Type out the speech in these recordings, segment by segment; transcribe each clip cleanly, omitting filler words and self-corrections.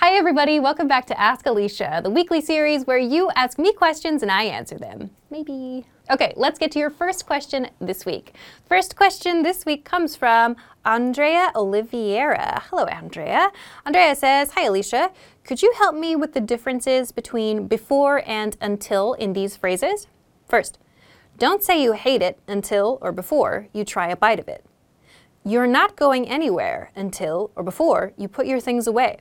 Hi everybody, welcome back to Ask Alicia, the weekly series where you ask me questions and I answer them. Maybe. Okay, let's get to your first question this week. First question this week comes from Andrea Oliveira. Hello, Andrea. Andrea says, hi Alicia, could you help me with the differences between before and until in these phrases? First, don't say you hate it until or before you try a bite of it. You're not going anywhere until or before you put your things away.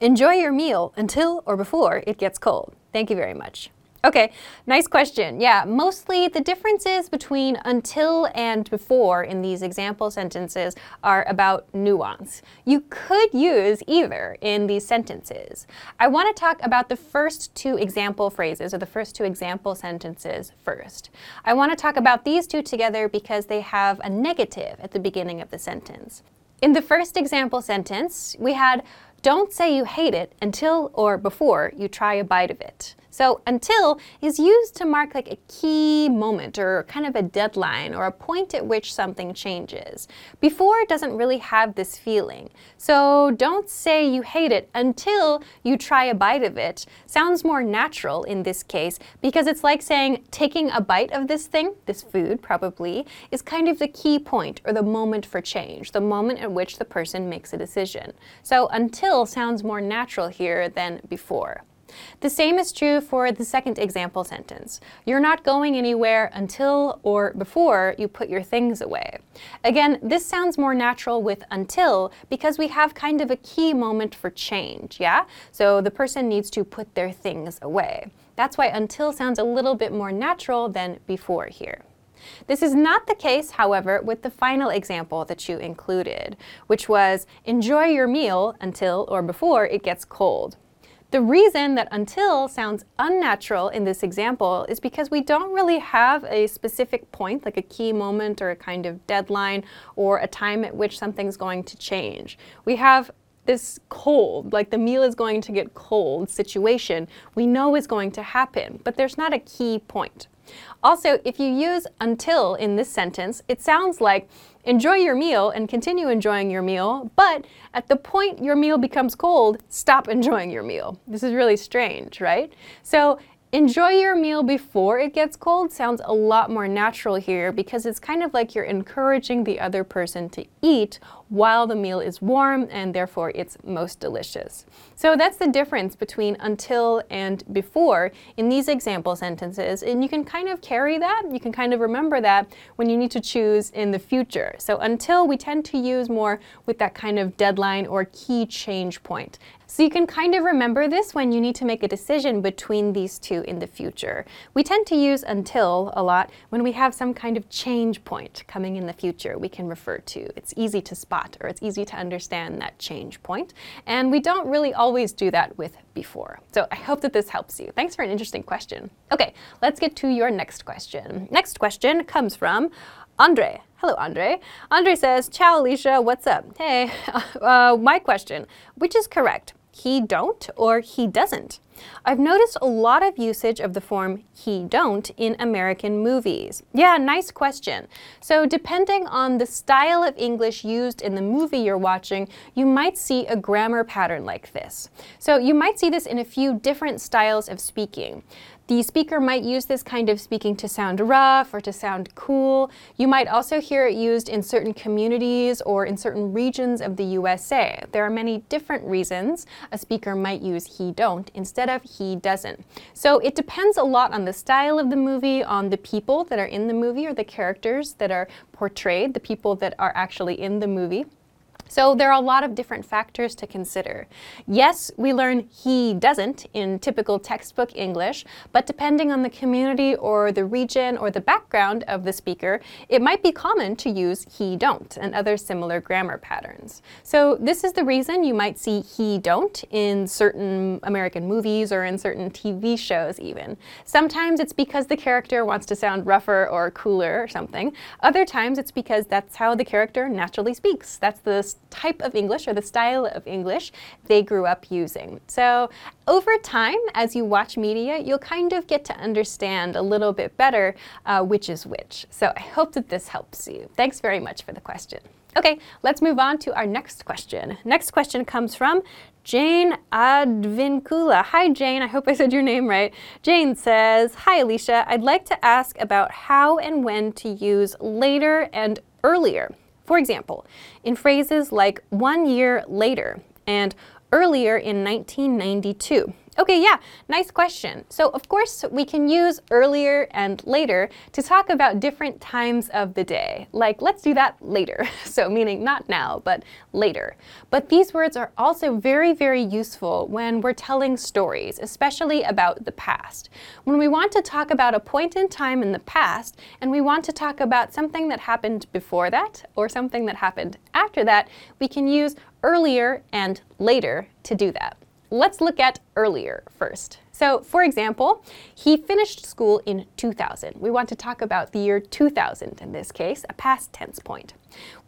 Enjoy your meal until or before it gets cold. Thank you very much. Okay, nice question. Yeah, mostly the differences between until and before in these example sentences are about nuance. You could use either in these sentences. I want to talk about the first two example phrases or the first two example sentences first. I want to talk about these two together because they have a negative at the beginning of the sentence. In the first example sentence, we had don't say you hate it until or before you try a bite of it. So until is used to mark like a key moment or kind of a deadline or a point at which something changes. Before doesn't really have this feeling. So don't say you hate it until you try a bite of it sounds more natural in this case because it's like saying taking a bite of this thing, this food probably, is kind of the key point or the moment for change, the moment at which the person makes a decision. So until sounds more natural here than before. The same is true for the second example sentence. You're not going anywhere until or before you put your things away. Again, this sounds more natural with until because we have kind of a key moment for change, yeah? So the person needs to put their things away. That's why until sounds a little bit more natural than before here. This is not the case, however, with the final example that you included, which was enjoy your meal until or before it gets cold. The reason that until sounds unnatural in this example is because we don't really have a specific point, like a key moment or a kind of deadline or a time at which something's going to change. We have this cold, like the meal is going to get cold situation we know is going to happen, but there's not a key point. Also, if you use until in this sentence, it sounds like enjoy your meal and continue enjoying your meal, but at the point your meal becomes cold, stop enjoying your meal. This is really strange, right? So enjoy your meal before it gets cold sounds a lot more natural here because it's kind of like you're encouraging the other person to eat while the meal is warm and therefore it's most delicious. So that's the difference between until and before in these example sentences, and you can kind of carry that, you can kind of remember that when you need to choose in the future. So until we tend to use more with that kind of deadline or key change point. So you can kind of remember this when you need to make a decision between these two in the future. We tend to use until a lot when we have some kind of change point coming in the future we can refer to. It's easy to spot or it's easy to understand that change point. And we don't really always do that with before. So I hope that this helps you. Thanks for an interesting question. Okay, let's get to your next question. Next question comes from Andre. Hello, Andre. Andre says, ciao, Alicia, what's up? Hey, my question, which is correct? He don't or he doesn't? I've noticed a lot of usage of the form he don't in American movies. Yeah, nice question. So depending on the style of English used in the movie you're watching, you might see a grammar pattern like this. So you might see this in a few different styles of speaking. The speaker might use this kind of speaking to sound rough or to sound cool. You might also hear it used in certain communities or in certain regions of the USA. There are many different reasons a speaker might use he don't instead of he doesn't. So it depends a lot on the style of the movie, on the people that are in the movie or the characters that are portrayed, the people that are actually in the movie. So there are a lot of different factors to consider. Yes, we learn he doesn't in typical textbook English, but depending on the community or the region or the background of the speaker, it might be common to use he don't and other similar grammar patterns. So this is the reason you might see he don't in certain American movies or in certain TV shows even. Sometimes it's because the character wants to sound rougher or cooler or something. Other times it's because that's how the character naturally speaks. That's the type of English or the style of English they grew up using. So over time, as you watch media, you'll kind of get to understand a little bit better which is which. So I hope that this helps you. Thanks very much for the question. Okay, let's move on to our next question. Next question comes from Jane Advincula. Hi Jane, I hope I said your name right. Jane says, hi Alicia, I'd like to ask about how and when to use later and earlier. For example, in phrases like 1 year later and earlier in 1992. Okay, yeah, nice question. So of course we can use earlier and later to talk about different times of the day. Like, let's do that later. So meaning not now, but later. But these words are also very, very useful when we're telling stories, especially about the past. When we want to talk about a point in time in the past, and we want to talk about something that happened before that or something that happened after that, we can use earlier and later to do that. Let's look at earlier first. So for example, he finished school in 2000. We want to talk about the year 2000 in this case, a past tense point.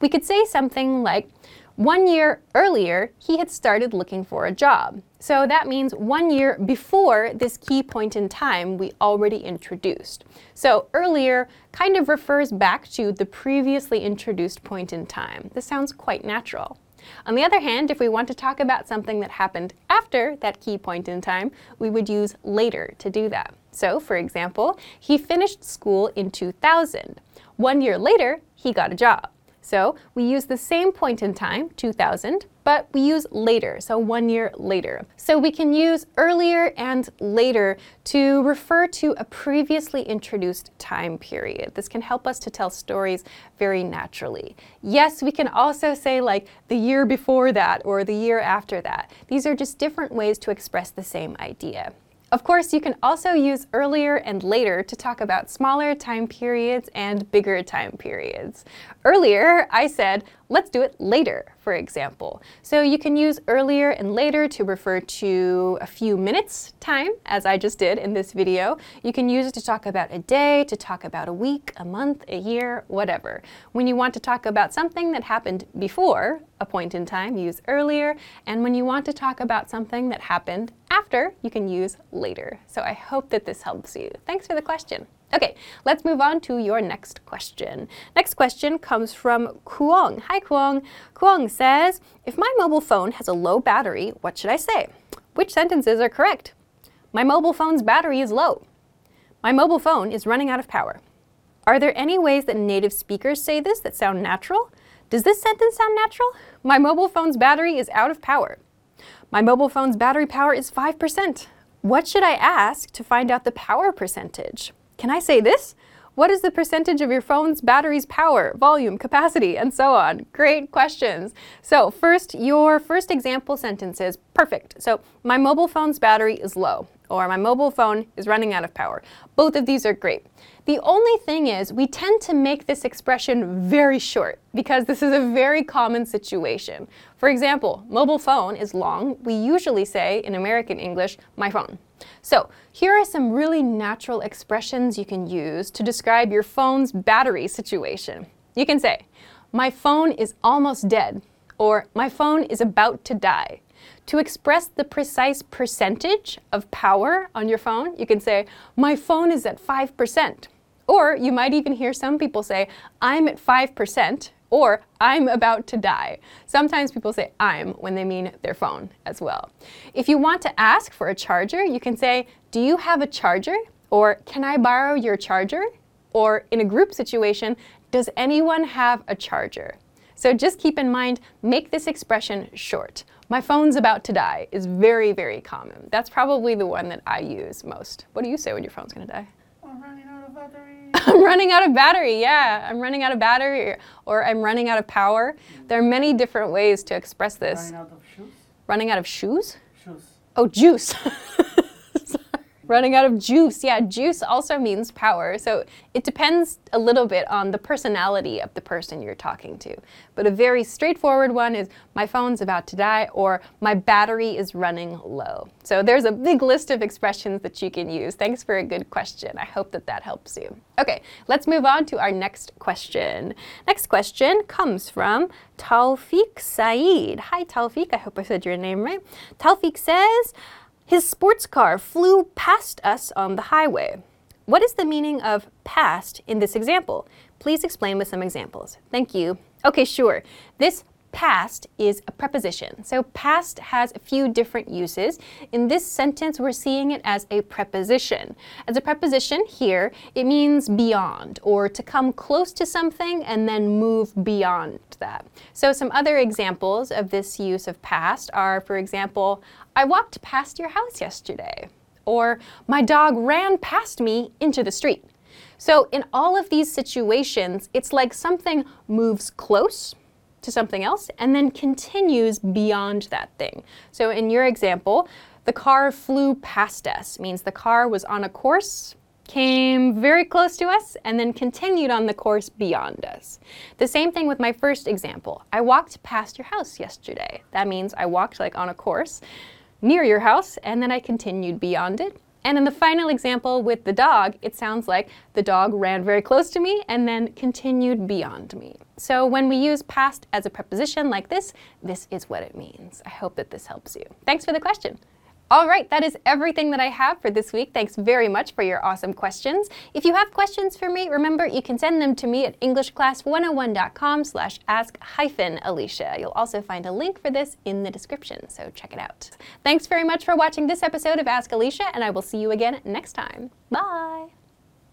We could say something like, 1 year earlier, he had started looking for a job. So that means 1 year before this key point in time we already introduced. So earlier kind of refers back to the previously introduced point in time. This sounds quite natural. On the other hand, if we want to talk about something that happened after that key point in time, we would use later to do that. So, for example, he finished school in 2000. 1 year later, he got a job. So we use the same point in time, 2000, but we use later, so 1 year later. So we can use earlier and later to refer to a previously introduced time period. This can help us to tell stories very naturally. Yes, we can also say like the year before that or the year after that. These are just different ways to express the same idea. Of course, you can also use earlier and later to talk about smaller time periods and bigger time periods. Earlier, I said, let's do it later, for example. So you can use earlier and later to refer to a few minutes time, as I just did in this video. You can use it to talk about a day, to talk about a week, a month, a year, whatever. When you want to talk about something that happened before a point in time, use earlier. And when you want to talk about something that happened after, you can use later. So I hope that this helps you. Thanks for the question. Okay, let's move on to your next question. Next question comes from Kuong. Hi Kuong. Kuong says, if my mobile phone has a low battery, what should I say? Which sentences are correct? My mobile phone's battery is low. My mobile phone is running out of power. Are there any ways that native speakers say this that sound natural? Does this sentence sound natural? My mobile phone's battery is out of power. My mobile phone's battery power is 5%. What should I ask to find out the power percentage? Can I say this? What is the percentage of your phone's battery's power, volume, capacity, and so on? Great questions. So first, your first example sentence is perfect. So my mobile phone's battery is low, or my mobile phone is running out of power. Both of these are great. The only thing is we tend to make this expression very short because this is a very common situation. For example, mobile phone is long. We usually say in American English, my phone. So here are some really natural expressions you can use to describe your phone's battery situation. You can say, my phone is almost dead, or my phone is about to die. To express the precise percentage of power on your phone, you can say, my phone is at 5%. Or you might even hear some people say, I'm at 5%, or I'm about to die. Sometimes people say I'm when they mean their phone as well. If you want to ask for a charger, you can say, do you have a charger? Or can I borrow your charger? Or in a group situation, does anyone have a charger? So just keep in mind, make this expression short. My phone's about to die is very, very common. That's probably the one that I use most. What do you say when your phone's gonna die? I'm running out of battery. I'm running out of battery, yeah. I'm running out of battery, or I'm running out of power. There are many different ways to express this. Running out of shoes? Running out of shoes? Shoes. Oh, juice. Running out of juice, yeah, juice also means power. So it depends a little bit on the personality of the person you're talking to. But a very straightforward one is my phone's about to die or my battery is running low. So there's a big list of expressions that you can use. Thanks for a good question. I hope that that helps you. Okay, let's move on to our next question. Next question comes from Talfeek Saeed. Hi Talfeek, I hope I said your name right. Talfeek says, his sports car flew past us on the highway. What is the meaning of past in this example? Please explain with some examples. Thank you. Okay, sure. This past is a preposition. So past has a few different uses. In this sentence, we're seeing it as a preposition. As a preposition here, it means beyond, or to come close to something and then move beyond that. So some other examples of this use of past are, for example, I walked past your house yesterday, or my dog ran past me into the street. So in all of these situations, it's like something moves close to something else and then continues beyond that thing. So in your example, the car flew past us means the car was on a course, came very close to us, and then continued on the course beyond us. The same thing with my first example. I walked past your house yesterday. That means I walked like on a course near your house and then I continued beyond it. And in the final example with the dog, it sounds like the dog ran very close to me and then continued beyond me. So when we use past as a preposition like this, this is what it means. I hope that this helps you. Thanks for the question. All right, that is everything that I have for this week. Thanks very much for your awesome questions. If you have questions for me, remember you can send them to me at englishclass101.com/ask-Alicia. You'll also find a link for this in the description, so check it out. Thanks very much for watching this episode of Ask Alicia, and I will see you again next time. Bye.